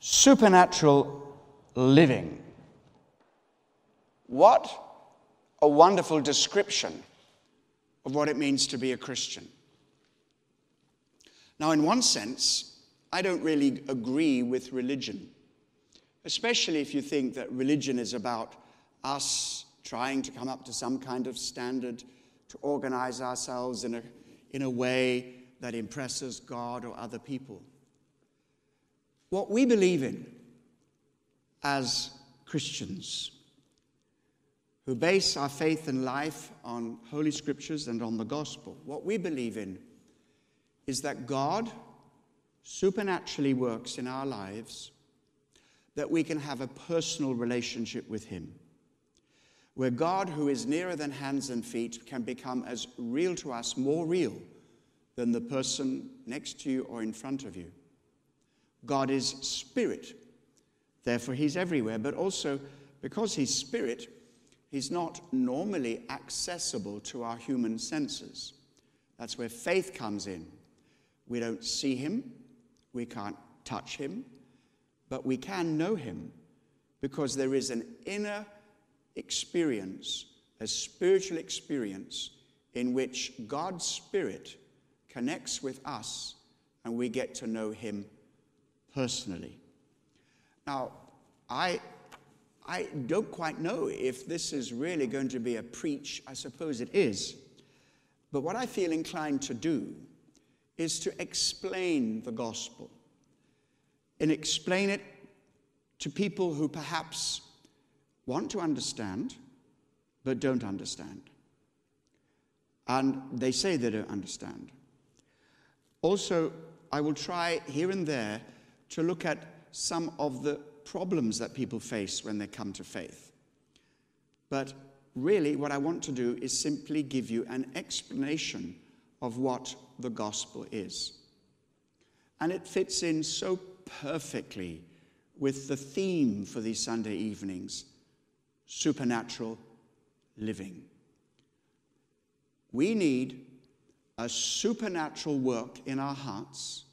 supernatural living. What a wonderful description of what it means to be a Christian. Now, in one sense, I don't really agree with religion, especially if you think that religion is about us trying to come up to some kind of standard to organize ourselves in a way that impresses God or other people. What we believe in as Christians who base our faith and life on Holy Scriptures and on the gospel, what we believe in is that God supernaturally works in our lives, that we can have a personal relationship with him, where God, who is nearer than hands and feet, can become as real to us, more real than the person next to you or in front of you. God is spirit, therefore he's everywhere, but also because he's spirit, he's not normally accessible to our human senses. That's where faith comes in. We don't see him, we can't touch him, but we can know him because there is an inner experience, a spiritual experience in which God's spirit connects with us and we get to know him personally. Now, I don't quite know if this is really going to be a preach. I suppose it is. But what I feel inclined to do is to explain the gospel and explain it to people who perhaps want to understand but don't understand. And they say they don't understand. Also, I will try here and there to look at some of the problems that people face when they come to faith. But really, what I want to do is simply give you an explanation of what the gospel is. And it fits in so perfectly with the theme for these Sunday evenings, supernatural living. We need a supernatural work in our hearts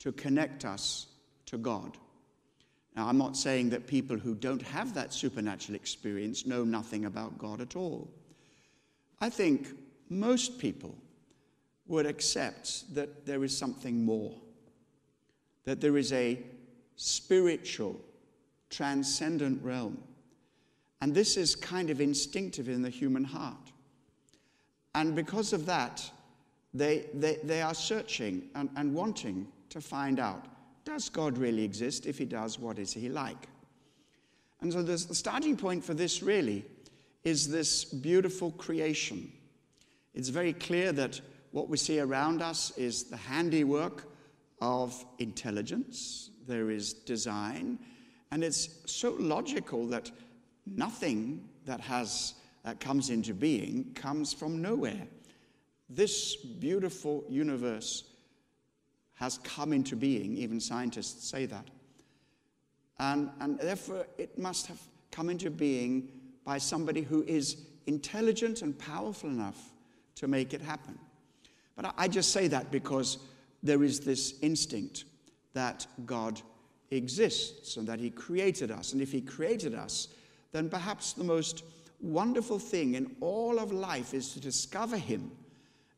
to connect us to God. Now, I'm not saying that people who don't have that supernatural experience know nothing about God at all. I think most people would accept that there is something more, that there is a spiritual, transcendent realm. And this is kind of instinctive in the human heart. And because of that, they are searching and wanting to find out, does God really exist? If he does, what is he like? And so the starting point for this really is this beautiful creation. It's very clear that what we see around us is the handiwork of intelligence. There is design. And it's so logical that nothing that comes into being comes from nowhere. This beautiful universe has come into being, even scientists say that. And therefore, it must have come into being by somebody who is intelligent and powerful enough to make it happen. But I just say that because there is this instinct that God exists and that he created us. And if he created us, then perhaps the most wonderful thing in all of life is to discover him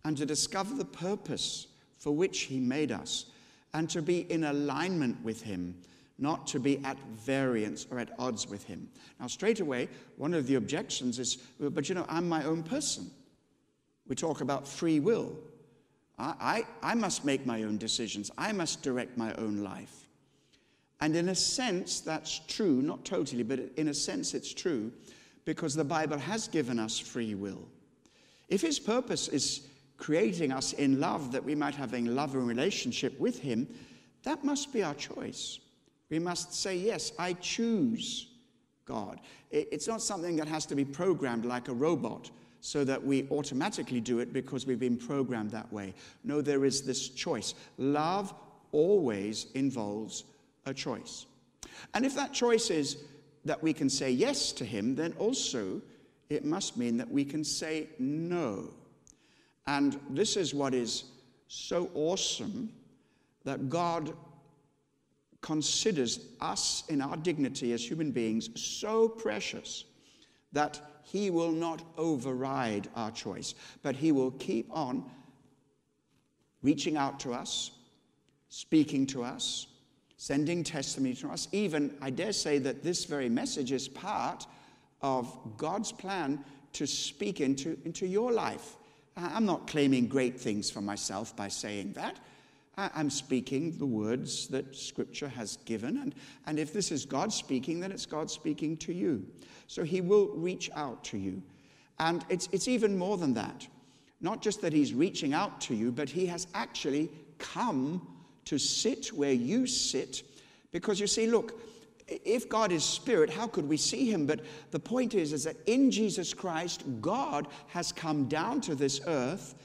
and to discover the purpose for which he made us, and to be in alignment with him, not to be at variance or at odds with him. Now, straight away, one of the objections is, but you know, I'm my own person. We talk about free will. I must make my own decisions. I must direct my own life. And in a sense, that's true, not totally, but in a sense it's true, because the Bible has given us free will. If his purpose is creating us in love, that we might have a loving relationship with him, that must be our choice. We must say, yes, I choose God. It's not something that has to be programmed like a robot so that we automatically do it because we've been programmed that way. No, there is this choice. Love always involves a choice. And if that choice is that we can say yes to him, then also it must mean that we can say no. And this is what is so awesome, that God considers us in our dignity as human beings so precious that he will not override our choice, but he will keep on reaching out to us, speaking to us, sending testimony to us. Even, I dare say that this very message is part of God's plan to speak into your life. I'm not claiming great things for myself by saying that. I'm speaking the words that Scripture has given, and if this is God speaking, then it's God speaking to you. So he will reach out to you. And it's even more than that. Not just that he's reaching out to you, but he has actually come to sit where you sit. Because you see, look, if God is spirit, how could we see him? But the point is that in Jesus Christ, God has come down to this earth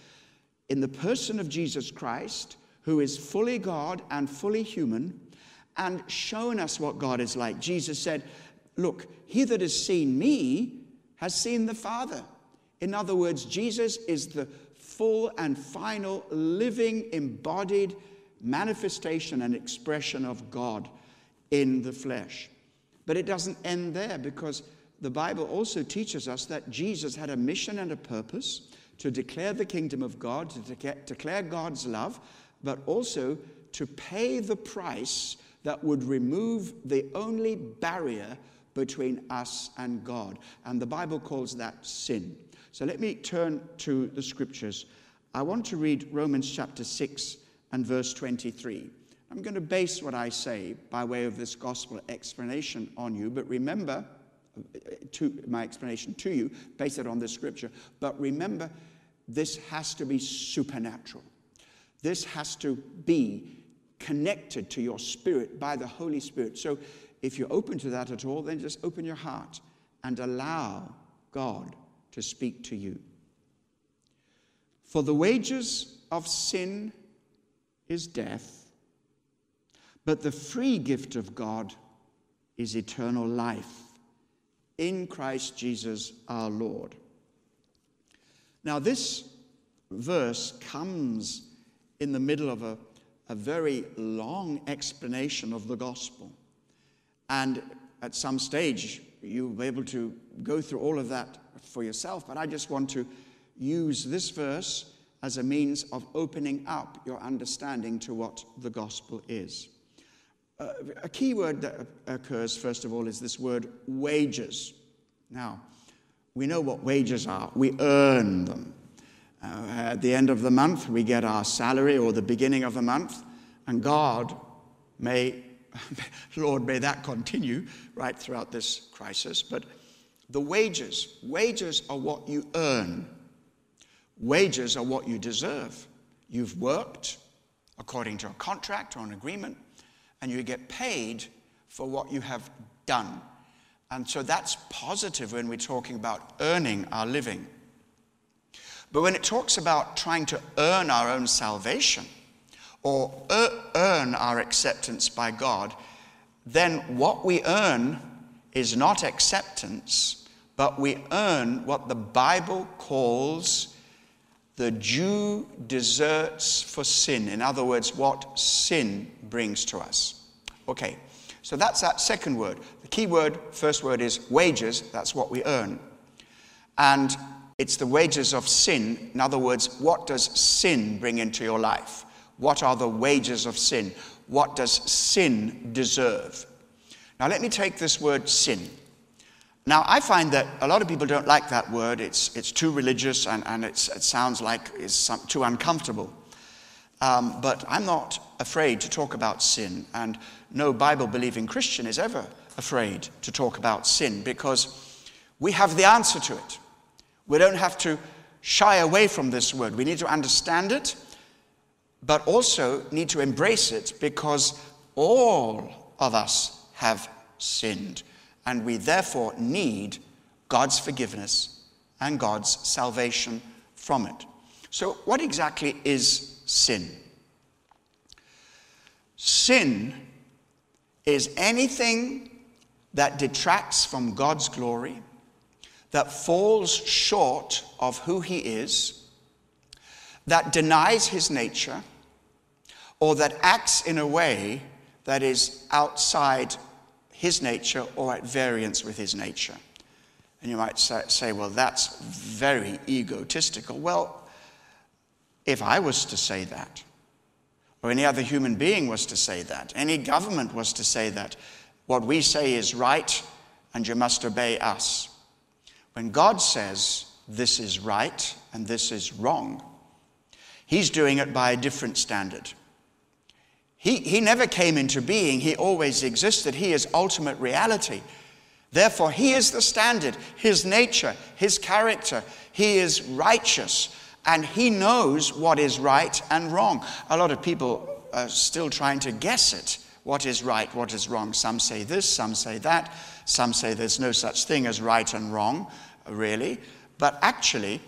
in the person of Jesus Christ, who is fully God and fully human, and shown us what God is like. Jesus said, look, he that has seen me has seen the Father. In other words, Jesus is the full and final living embodied manifestation and expression of God in the flesh. But it doesn't end there, because the Bible also teaches us that Jesus had a mission and a purpose to declare the kingdom of God, to declare God's love, but also to pay the price that would remove the only barrier between us and God. And the Bible calls that sin. So let me turn to the Scriptures. I want to read Romans chapter 6 and verse 23. I'm going to base what I say by way of this gospel explanation on you, but remember, my explanation to you, base it on this Scripture, but remember, this has to be supernatural. This has to be connected to your spirit by the Holy Spirit. So if you're open to that at all, then just open your heart and allow God to speak to you. For the wages of sin is death, but the free gift of God is eternal life in Christ Jesus our Lord. Now this verse comes in the middle of a very long explanation of the gospel. And at some stage, you'll be able to go through all of that for yourself, but I just want to use this verse as a means of opening up your understanding to what the gospel is. A key word that occurs, first of all, is this word wages. Now, we know what wages are. We earn them. At the end of the month, we get our salary, or the beginning of the month, and God may, Lord, may that continue right throughout this crisis. But the wages are what you earn. Wages are what you deserve. You've worked according to a contract or an agreement, and you get paid for what you have done. And so that's positive when we're talking about earning our living. But when it talks about trying to earn our own salvation or earn our acceptance by God, then what we earn is not acceptance, but we earn what the Bible calls the due deserts for sin. In other words, what sin brings to us. Okay, so that's that second word. The key word, first word is wages. That's what we earn. And it's the wages of sin. In other words, what does sin bring into your life? What are the wages of sin? What does sin deserve? Now, let me take this word sin. Now, I find that a lot of people don't like that word. It's too religious, and it sounds like it's too uncomfortable. But I'm not afraid to talk about sin, and no Bible-believing Christian is ever afraid to talk about sin, because we have the answer to it. We don't have to shy away from this word. We need to understand it, but also need to embrace it, because all of us have sinned, and we therefore need God's forgiveness and God's salvation from it. So what exactly is sin? Sin is anything that detracts from God's glory, that falls short of who he is, that denies his nature, or that acts in a way that is outside his nature or at variance with his nature. And you might say, well, that's very egotistical. Well, if I was to say that, or any other human being was to say that, any government was to say that, what we say is right and you must obey us. When God says this is right and this is wrong, he's doing it by a different standard. He never came into being. He always existed. He is ultimate reality. Therefore, he is the standard, his nature, his character. He is righteous, and he knows what is right and wrong. A lot of people are still trying to guess it. What is right, what is wrong? Some say this, some say that. Some say there's no such thing as right and wrong, really. But actually,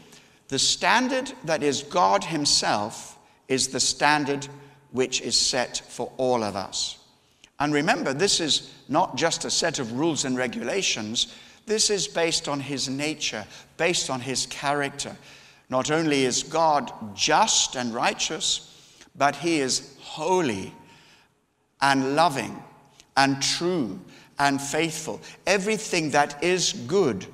the standard that is God himself is the standard which is set for all of us. And remember, this is not just a set of rules and regulations. This is based on his nature, based on his character. Not only is God just and righteous, but he is holy and loving and true and faithful. Everything that is good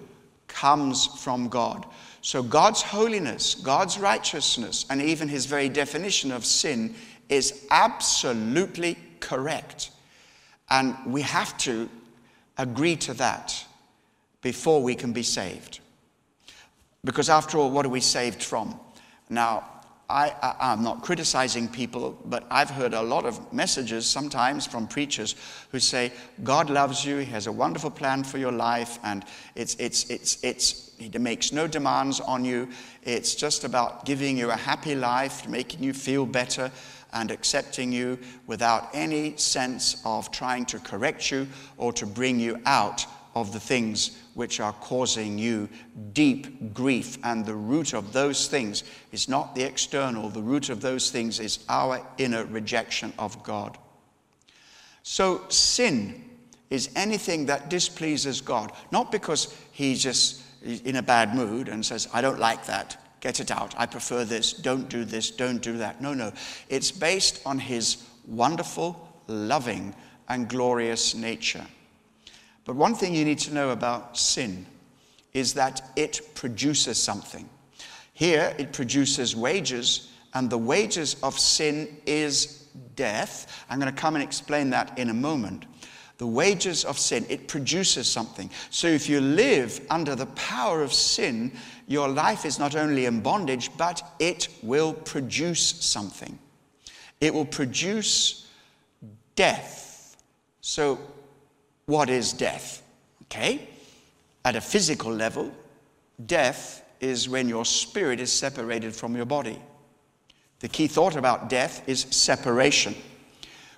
comes from God. So God's holiness, God's righteousness, and even his very definition of sin is absolutely correct. And we have to agree to that before we can be saved. Because after all, what are we saved from? Now, I'm not criticizing people, but I've heard a lot of messages sometimes from preachers who say, God loves you, he has a wonderful plan for your life, and it makes no demands on you. It's just about giving you a happy life, making you feel better, and accepting you without any sense of trying to correct you or to bring you out of the things which are causing you deep grief. And the root of those things is not the external. The root of those things is our inner rejection of God. So sin is anything that displeases God, not because he's just in a bad mood and says, I don't like that. Get it out. I prefer this. Don't do this. Don't do that. No, no. It's based on his wonderful, loving, and glorious nature. But one thing you need to know about sin is that it produces something. Here, it produces wages, and the wages of sin is death. I'm going to come and explain that in a moment. The wages of sin, it produces something. So if you live under the power of sin, your life is not only in bondage, but it will produce something. It will produce death. So what is death? Okay, at a physical level, death is when your spirit is separated from your body. The key thought about death is separation.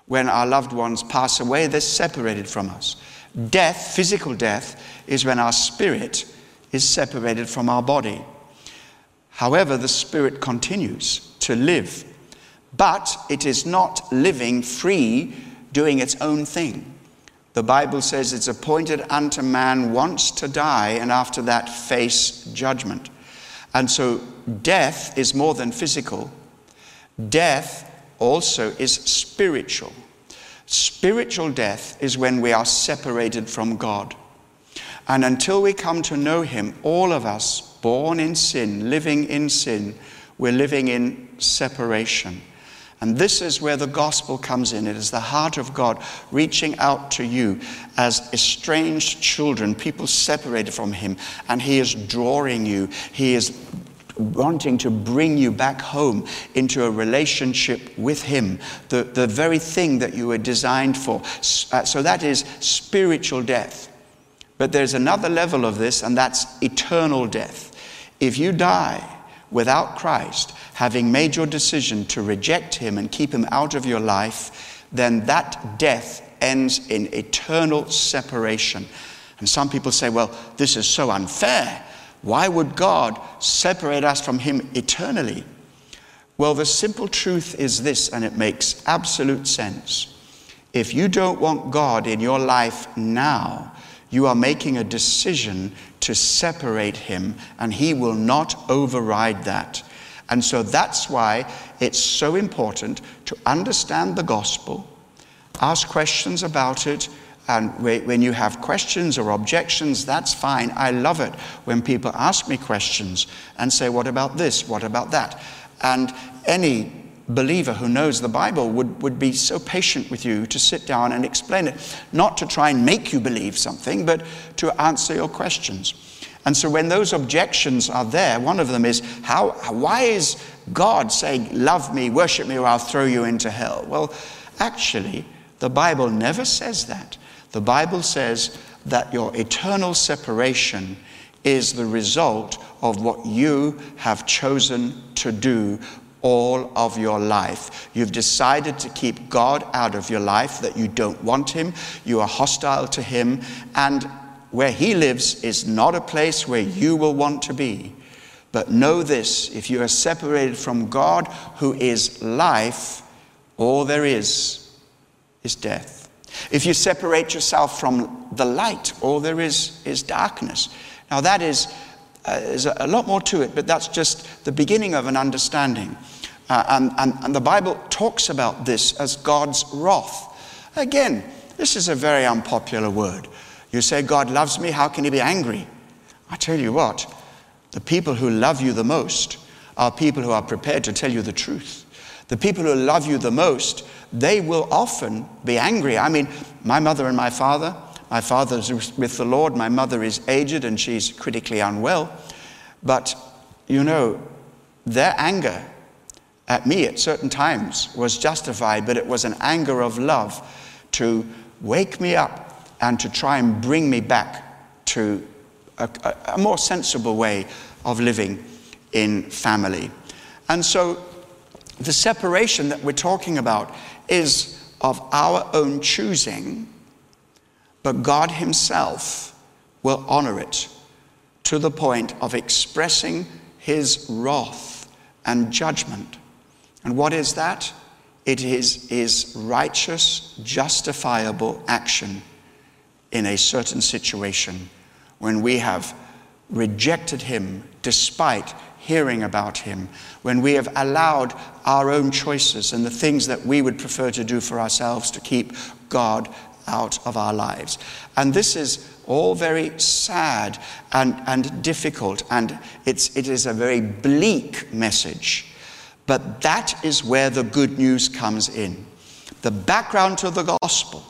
When our loved ones pass away, they're separated from us. Death, physical death, is when our spirit is separated from our body. However, the spirit continues to live, but it is not living free, doing its own thing. The Bible says it's appointed unto man once to die, and after that face judgment. And so death is more than physical. Death also is spiritual. Spiritual death is when we are separated from God. And until we come to know him, all of us born in sin, living in sin, we're living in separation. And this is where the gospel comes in. It is the heart of God reaching out to you as estranged children, people separated from him, and he is drawing you. He is wanting to bring you back home into a relationship with him, the very thing that you were designed for. So that is spiritual death. But there's another level of this, and that's eternal death. If you die without Christ, having made your decision to reject him and keep him out of your life, then that death ends in eternal separation. And some people say, well, this is so unfair. Why would God separate us from him eternally? Well, the simple truth is this, and it makes absolute sense. If you don't want God in your life now, you are making a decision to separate him, and he will not override that. And so that's why it's so important to understand the gospel, Ask questions about it, and when you have questions or objections, that's fine. I love it when people ask me questions and say, what about this, what about that? And any believer who knows the Bible would be so patient with you to sit down and explain it, not to try and make you believe something, but to answer your questions. And so when those objections are there, one of them is, why is God saying, love me, worship me, or I'll throw you into hell? Well, actually, the Bible never says that. The Bible says that your eternal separation is the result of what you have chosen to do all of your life. You've decided to keep God out of your life, that you don't want him, you are hostile to him, and where he lives is not a place where you will want to be. But know this, if you are separated from God, who is life, all there is death. If you separate yourself from the light, all there is darkness. Now that is a lot more to it, but that's just the beginning of an understanding. And the Bible talks about this as God's wrath. Again, this is a very unpopular word. You say, God loves me, how can he be angry? I tell you what, the people who love you the most are people who are prepared to tell you the truth. The people who love you the most, they will often be angry. I mean, my mother and my father's with the Lord, my mother is aged and she's critically unwell. But, you know, their anger at me at certain times was justified, but it was an anger of love to wake me up and to try and bring me back to a more sensible way of living in family. And so the separation that we're talking about is of our own choosing, but God himself will honor it to the point of expressing his wrath and judgment. And what is that? It is his righteous, justifiable action in a certain situation when we have rejected him despite hearing about him, when we have allowed our own choices and the things that we would prefer to do for ourselves to keep God out of our lives. And this is all very sad and difficult, and it is a very bleak message. But that is where the good news comes in. The background to the gospel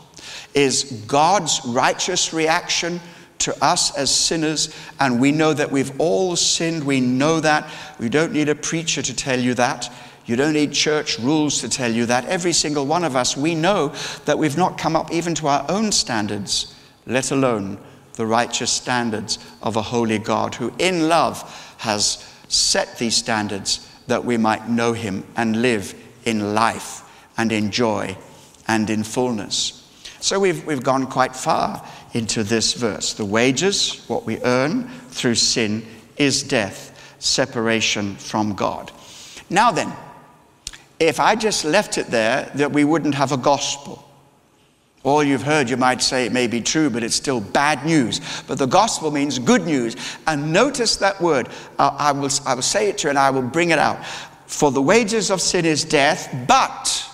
is God's righteous reaction to us as sinners, and we know that we've all sinned. We know that. We don't need a preacher to tell you that. You don't need church rules to tell you that. Every single one of us, we know that we've not come up even to our own standards, let alone the righteous standards of a holy God who in love has set these standards that we might know him and live in life and in joy and in fullness. So we've gone quite far into this verse. The wages, what we earn through sin, is death, separation from God. Now then, if I just left it there, that we wouldn't have a gospel. All you've heard, you might say it may be true, but it's still bad news. But the gospel means good news. And notice that word. I will say it to you and I will bring it out. For the wages of sin is death, but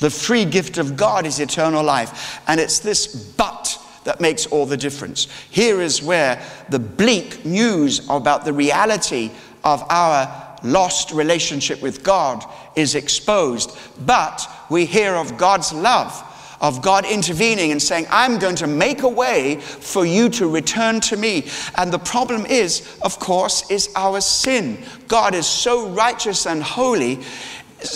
the free gift of God is eternal life. And it's this but that makes all the difference. Here is where the bleak news about the reality of our lost relationship with God is exposed. But we hear of God's love, of God intervening and saying, I'm going to make a way for you to return to me. And the problem is, of course, is our sin. God is so righteous and holy,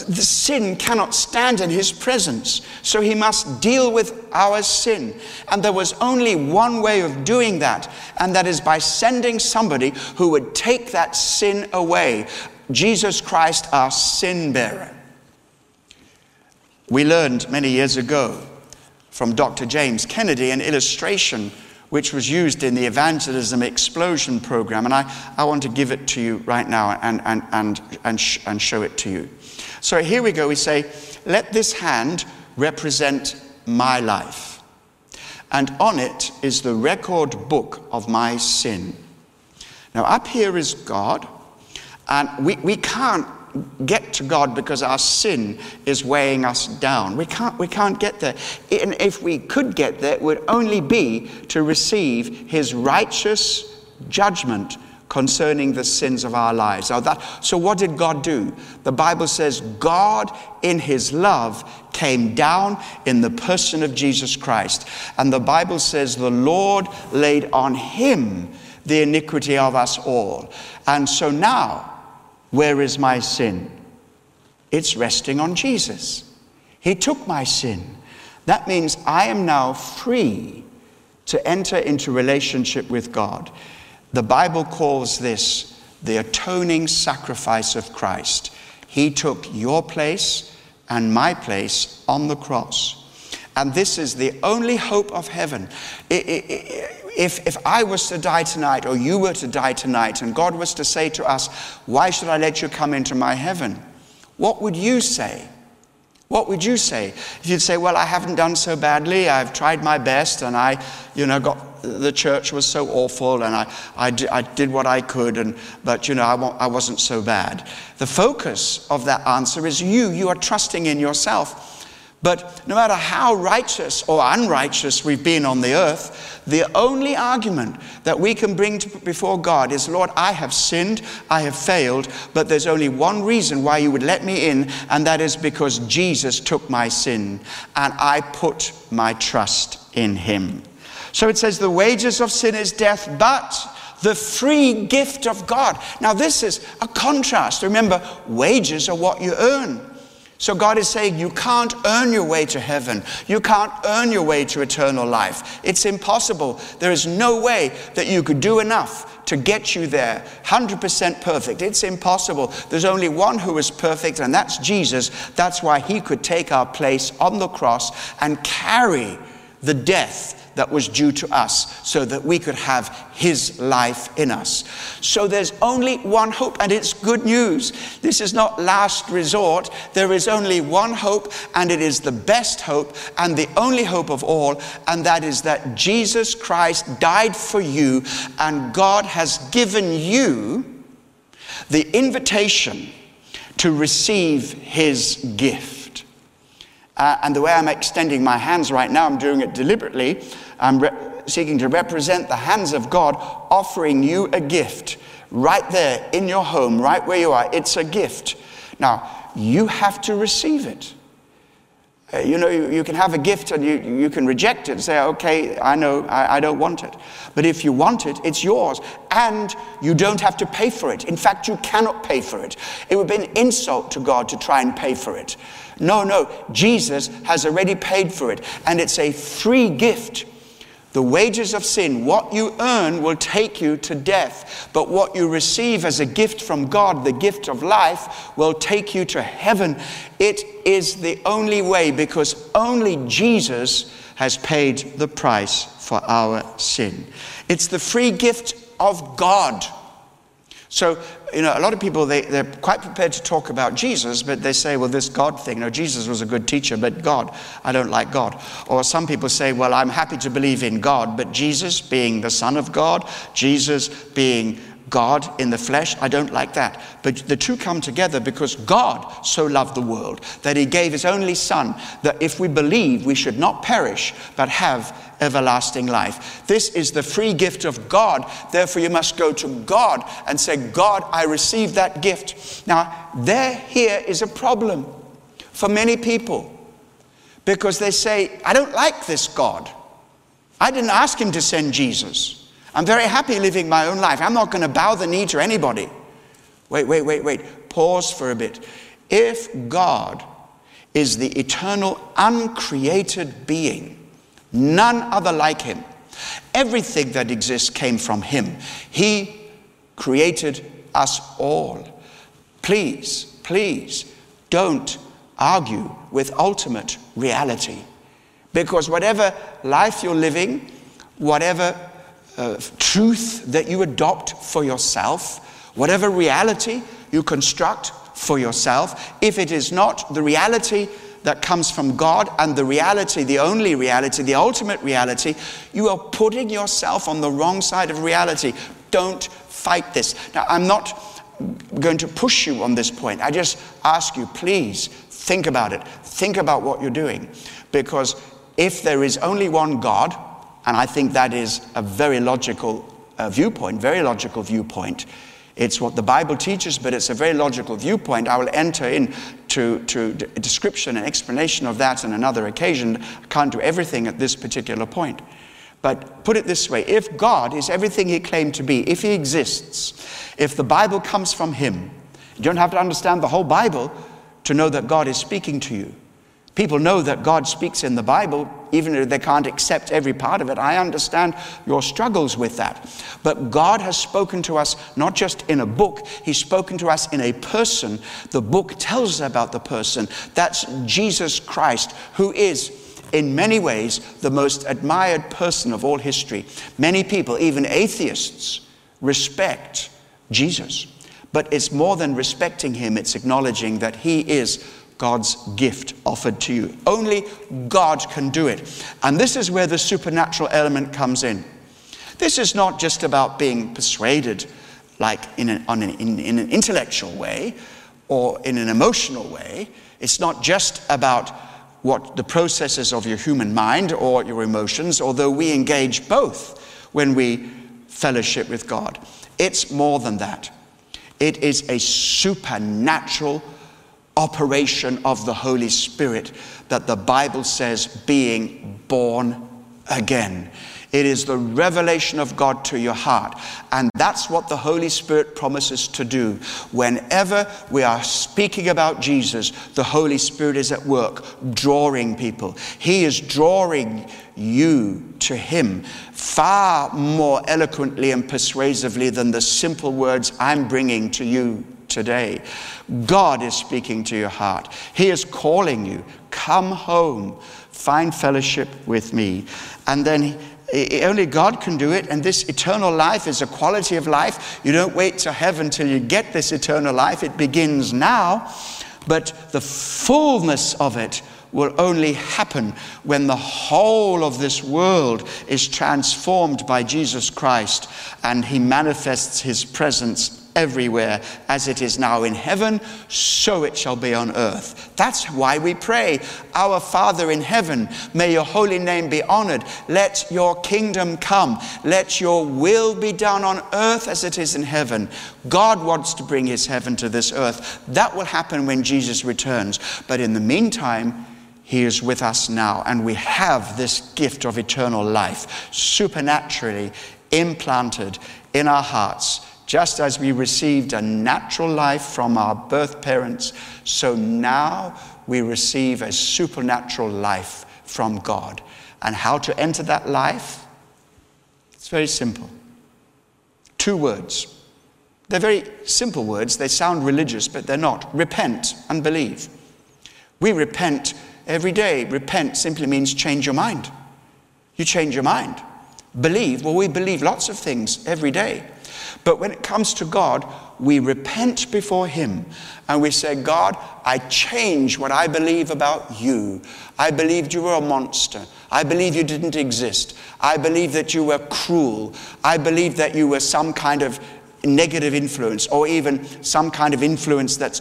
the sin cannot stand in his presence, so he must deal with our sin. And there was only one way of doing that, and that is by sending somebody who would take that sin away, Jesus Christ, our sin bearer. We learned many years ago from Dr. James Kennedy an illustration which was used in the Evangelism Explosion program, and I want to give it to you right now and show it to you. So here we go. We say, let this hand represent my life, and on it is the record book of my sin. Now up here is God, and we can't get to God because our sin is weighing us down. We can't get there. And if we could get there, it would only be to receive his righteous judgment concerning the sins of our lives. So what did God do? The Bible says God in his love came down in the person of Jesus Christ. And the Bible says the Lord laid on him the iniquity of us all. And so now, where is my sin? It's resting on Jesus. He took my sin. That means I am now free to enter into relationship with God. The Bible calls this the atoning sacrifice of Christ. He took your place and my place on the cross. And this is the only hope of heaven. If I was to die tonight, or you were to die tonight, and God was to say to us, why should I let you come into my heaven? What would you say? What would you say? If you'd say, well, I haven't done so badly, I've tried my best, and the church was so awful, and I did what I could, but I wasn't so bad. The focus of that answer is you are trusting in yourself. But no matter how righteous or unrighteous we've been on the earth, the only argument that we can bring before God is, Lord, I have sinned, I have failed, but there's only one reason why you would let me in, and that is because Jesus took my sin, and I put my trust in him. So it says, the wages of sin is death, but the free gift of God. Now this is a contrast. Remember, wages are what you earn. So God is saying, you can't earn your way to heaven. You can't earn your way to eternal life. It's impossible. There is no way that you could do enough to get you there, 100% perfect. It's impossible. There's only one who is perfect, and that's Jesus. That's why he could take our place on the cross and carry the death that was due to us so that we could have his life in us. So there's only one hope, and it's good news. This is not last resort. There is only one hope, and it is the best hope and the only hope of all, and that is that Jesus Christ died for you, and God has given you the invitation to receive his gift. And the way I'm extending my hands right now, I'm doing it deliberately. I'm seeking to represent the hands of God, offering you a gift right there in your home, right where you are. It's a gift. Now, you have to receive it. You can have a gift and you can reject it and say, okay, I know, I don't want it. But if you want it, it's yours. And you don't have to pay for it. In fact, you cannot pay for it. It would be an insult to God to try and pay for it. No, Jesus has already paid for it. And it's a free gift. The wages of sin, what you earn, will take you to death. But what you receive as a gift from God, the gift of life, will take you to heaven. It is the only way, because only Jesus has paid the price for our sin. It's the free gift of God. So, a lot of people, they're quite prepared to talk about Jesus, but they say, well, this God thing. No, Jesus was a good teacher, but God, I don't like God. Or some people say, well, I'm happy to believe in God, but Jesus being the Son of God, Jesus being God in the flesh, I don't like that. But the two come together because God so loved the world that he gave his only Son, that if we believe, we should not perish but have everlasting life. This is the free gift of God. Therefore, you must go to God and say, God, I receive that gift. Now, here is a problem for many people, because they say, I don't like this God. I didn't ask him to send Jesus. I'm very happy living my own life. I'm not going to bow the knee to anybody. Wait. Pause for a bit. If God is the eternal, uncreated being, none other like him. Everything that exists came from him. He created us all. Please, don't argue with ultimate reality. Because whatever life you're living, whatever truth that you adopt for yourself, whatever reality you construct for yourself, if it is not the reality that comes from God and the reality, the only reality, the ultimate reality, you are putting yourself on the wrong side of reality. Don't fight this. Now, I'm not going to push you on this point. I just ask you, please think about it. Think about what you're doing. Because if there is only one God, and I think that is a very logical viewpoint, it's what the Bible teaches, but it's a very logical viewpoint. I will enter into a description and explanation of that on another occasion. I can't do everything at this particular point. But put it this way, if God is everything he claimed to be, if he exists, if the Bible comes from him, you don't have to understand the whole Bible to know that God is speaking to you. People know that God speaks in the Bible, even if they can't accept every part of it. I understand your struggles with that. But God has spoken to us not just in a book, he's spoken to us in a person. The book tells us about the person. That's Jesus Christ, who is, in many ways, the most admired person of all history. Many people, even atheists, respect Jesus. But it's more than respecting him, it's acknowledging that he is God's gift offered to you. Only God can do it. And this is where the supernatural element comes in. This is not just about being persuaded like in an intellectual way or in an emotional way. It's not just about what the processes of your human mind or your emotions, although we engage both when we fellowship with God. It's more than that. It is a supernatural operation of the Holy Spirit that the Bible says being born again. It is the revelation of God to your heart. And that's what the Holy Spirit promises to do. Whenever we are speaking about Jesus, the Holy Spirit is at work, drawing people. He is drawing you to him far more eloquently and persuasively than the simple words I'm bringing to you today. God is speaking to your heart. He is calling you, come home, find fellowship with me. And then only God can do it, and this eternal life is a quality of life. You don't wait to heaven till you get this eternal life. It begins now, but the fullness of it will only happen when the whole of this world is transformed by Jesus Christ, and he manifests his presence everywhere. As it is now in heaven, so it shall be on earth. That's why we pray, our Father in heaven, may your holy name be honored. Let your kingdom come. Let your will be done on earth as it is in heaven. God wants to bring his heaven to this earth. That will happen when Jesus returns. But in the meantime, he is with us now, and we have this gift of eternal life supernaturally implanted in our hearts. Just as we received a natural life from our birth parents, so now we receive a supernatural life from God. And how to enter that life? It's very simple. Two words. They're very simple words. They sound religious, but they're not. Repent and believe. We repent every day. Repent simply means change your mind. You change your mind. Believe. Well, we believe lots of things every day. But when it comes to God, we repent before him and we say, God, I change what I believe about you. I believed you were a monster. I believe you didn't exist. I believe that you were cruel. I believe that you were some kind of negative influence, or even some kind of influence that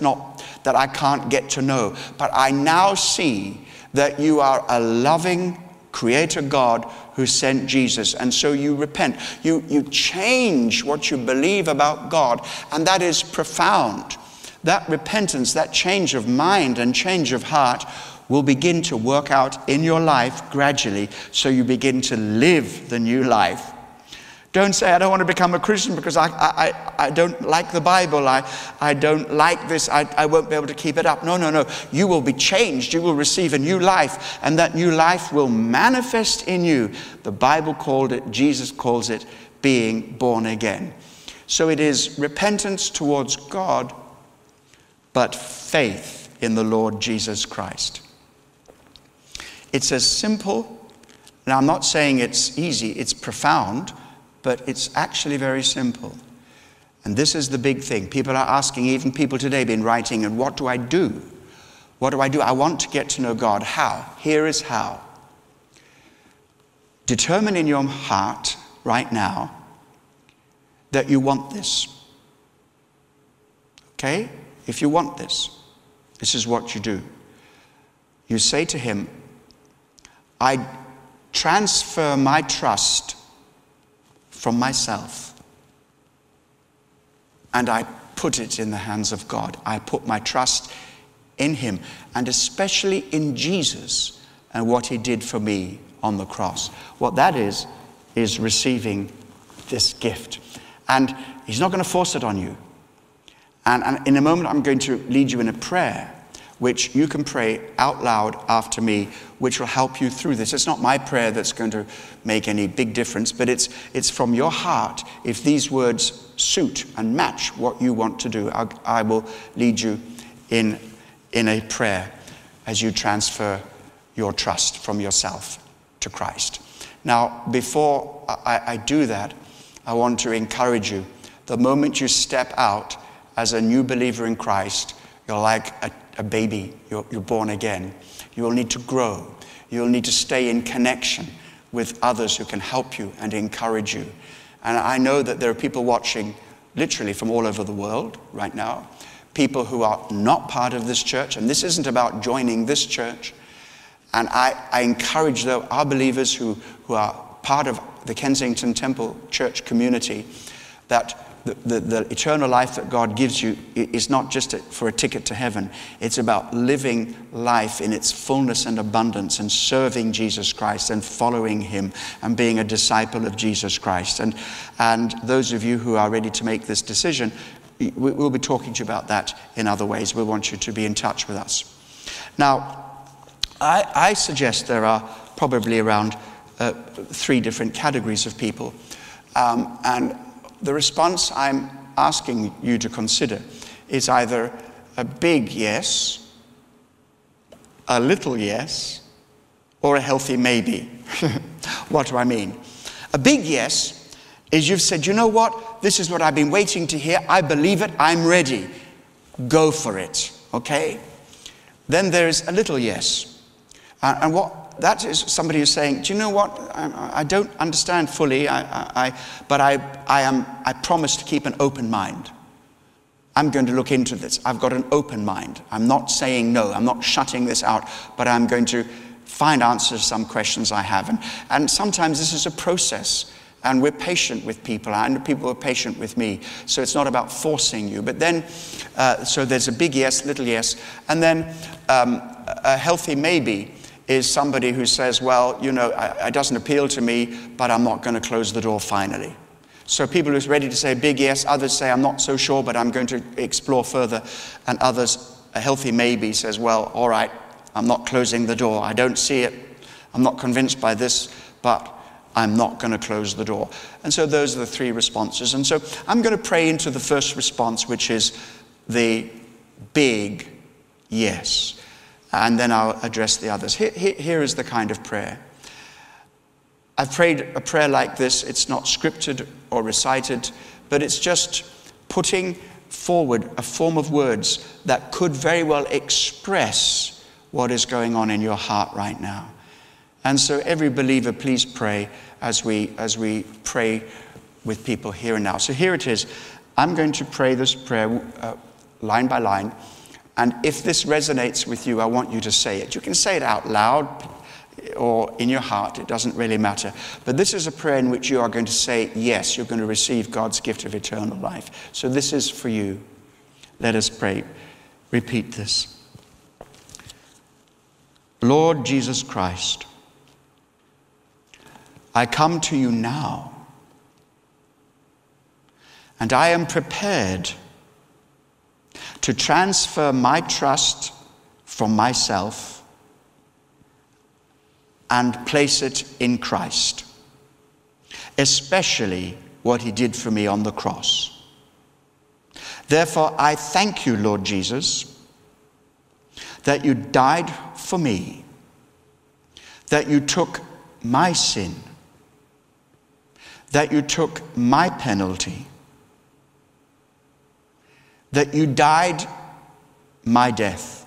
I can't get to know. But I now see that you are a loving Creator God who sent Jesus. And so you repent. You change what you believe about God. And that is profound. That repentance, that change of mind and change of heart will begin to work out in your life gradually. So you begin to live the new life. Don't say, I don't want to become a Christian because I don't like the Bible. I don't like this. I won't be able to keep it up. No, no, no. You will be changed. You will receive a new life, and that new life will manifest in you. The Bible called it, Jesus calls it, being born again. So it is repentance towards God, but faith in the Lord Jesus Christ. It's as simple, and I'm not saying it's easy, it's profound, but it's actually very simple. And this is the big thing. People are asking, even people today have been writing, and what do I do? What do I do? I want to get to know God. How? Here is how. Determine in your heart right now that you want this. Okay? If you want this, this is what you do. You say to him, I transfer my trust from myself and I put it in the hands of God. I put my trust in him, and especially in Jesus and what he did for me on the cross. What that is receiving this gift. And he's not going to force it on you. And in a moment, I'm going to lead you in a prayer, which you can pray out loud after me, which will help you through this. It's not my prayer that's going to make any big difference, but it's from your heart. If these words suit and match what you want to do, I will lead you in a prayer as you transfer your trust from yourself to Christ. Now, before I do that, I want to encourage you. The moment you step out as a new believer in Christ, you're like a baby. You're born again. You will need to grow. You will need to stay in connection with others who can help you and encourage you. And I know that there are people watching literally from all over the world right now, people who are not part of this church, and this isn't about joining this church. And I encourage our believers who are part of the Kensington Temple Church community that the eternal life that God gives you is not just for a ticket to heaven. It's about living life in its fullness and abundance and serving Jesus Christ and following him and being a disciple of Jesus Christ. And those of you who are ready to make this decision, we'll be talking to you about that in other ways. We want you to be in touch with us. Now, I suggest there are probably around three different categories of people. And the response I'm asking you to consider is either a big yes, a little yes, or a healthy maybe. What do I mean? A big yes is you've said, you know what? This is what I've been waiting to hear. I believe it. I'm ready. Go for it. Okay? Then there is a little yes. And what that is, somebody who's saying, do you know what? I don't understand fully, but I promise to keep an open mind. I'm going to look into this. I've got an open mind. I'm not saying no. I'm not shutting this out, but I'm going to find answers to some questions I have. And sometimes this is a process, and we're patient with people, and people are patient with me. So it's not about forcing you. But then, so there's a big yes, little yes, and then a healthy maybe is somebody who says, well, you know, it doesn't appeal to me, but I'm not going to close the door finally. So people who's ready to say big yes, others say, I'm not so sure, but I'm going to explore further. And others, a healthy maybe says, well, all right, I'm not closing the door. I don't see it. I'm not convinced by this, but I'm not going to close the door. And so those are the three responses. And so I'm going to pray into the first response, which is the big yes. And then I'll address the others. Here is the kind of prayer. I've prayed a prayer like this. It's not scripted or recited, but it's just putting forward a form of words that could very well express what is going on in your heart right now. And so every believer, please pray as we pray with people here and now. So here it is. I'm going to pray this prayer line by line. And if this resonates with you, I want you to say it. You can say it out loud or in your heart. It doesn't really matter. But this is a prayer in which you are going to say, yes, you're going to receive God's gift of eternal life. So this is for you. Let us pray. Repeat this. Lord Jesus Christ, I come to you now, and I am prepared to transfer my trust from myself and place it in Christ, especially what he did for me on the cross. Therefore, I thank you, Lord Jesus, that you died for me, that you took my sin, that you took my penalty, that you died my death,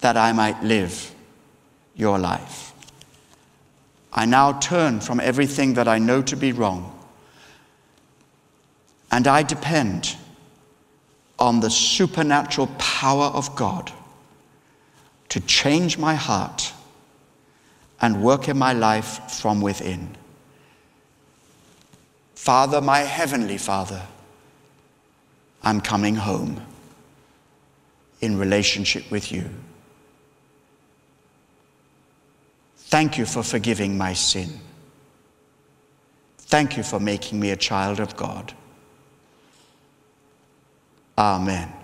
that I might live your life. I now turn from everything that I know to be wrong, and I depend on the supernatural power of God to change my heart and work in my life from within. Father, my heavenly Father, I'm coming home in relationship with you. Thank you for forgiving my sin. Thank you for making me a child of God. Amen.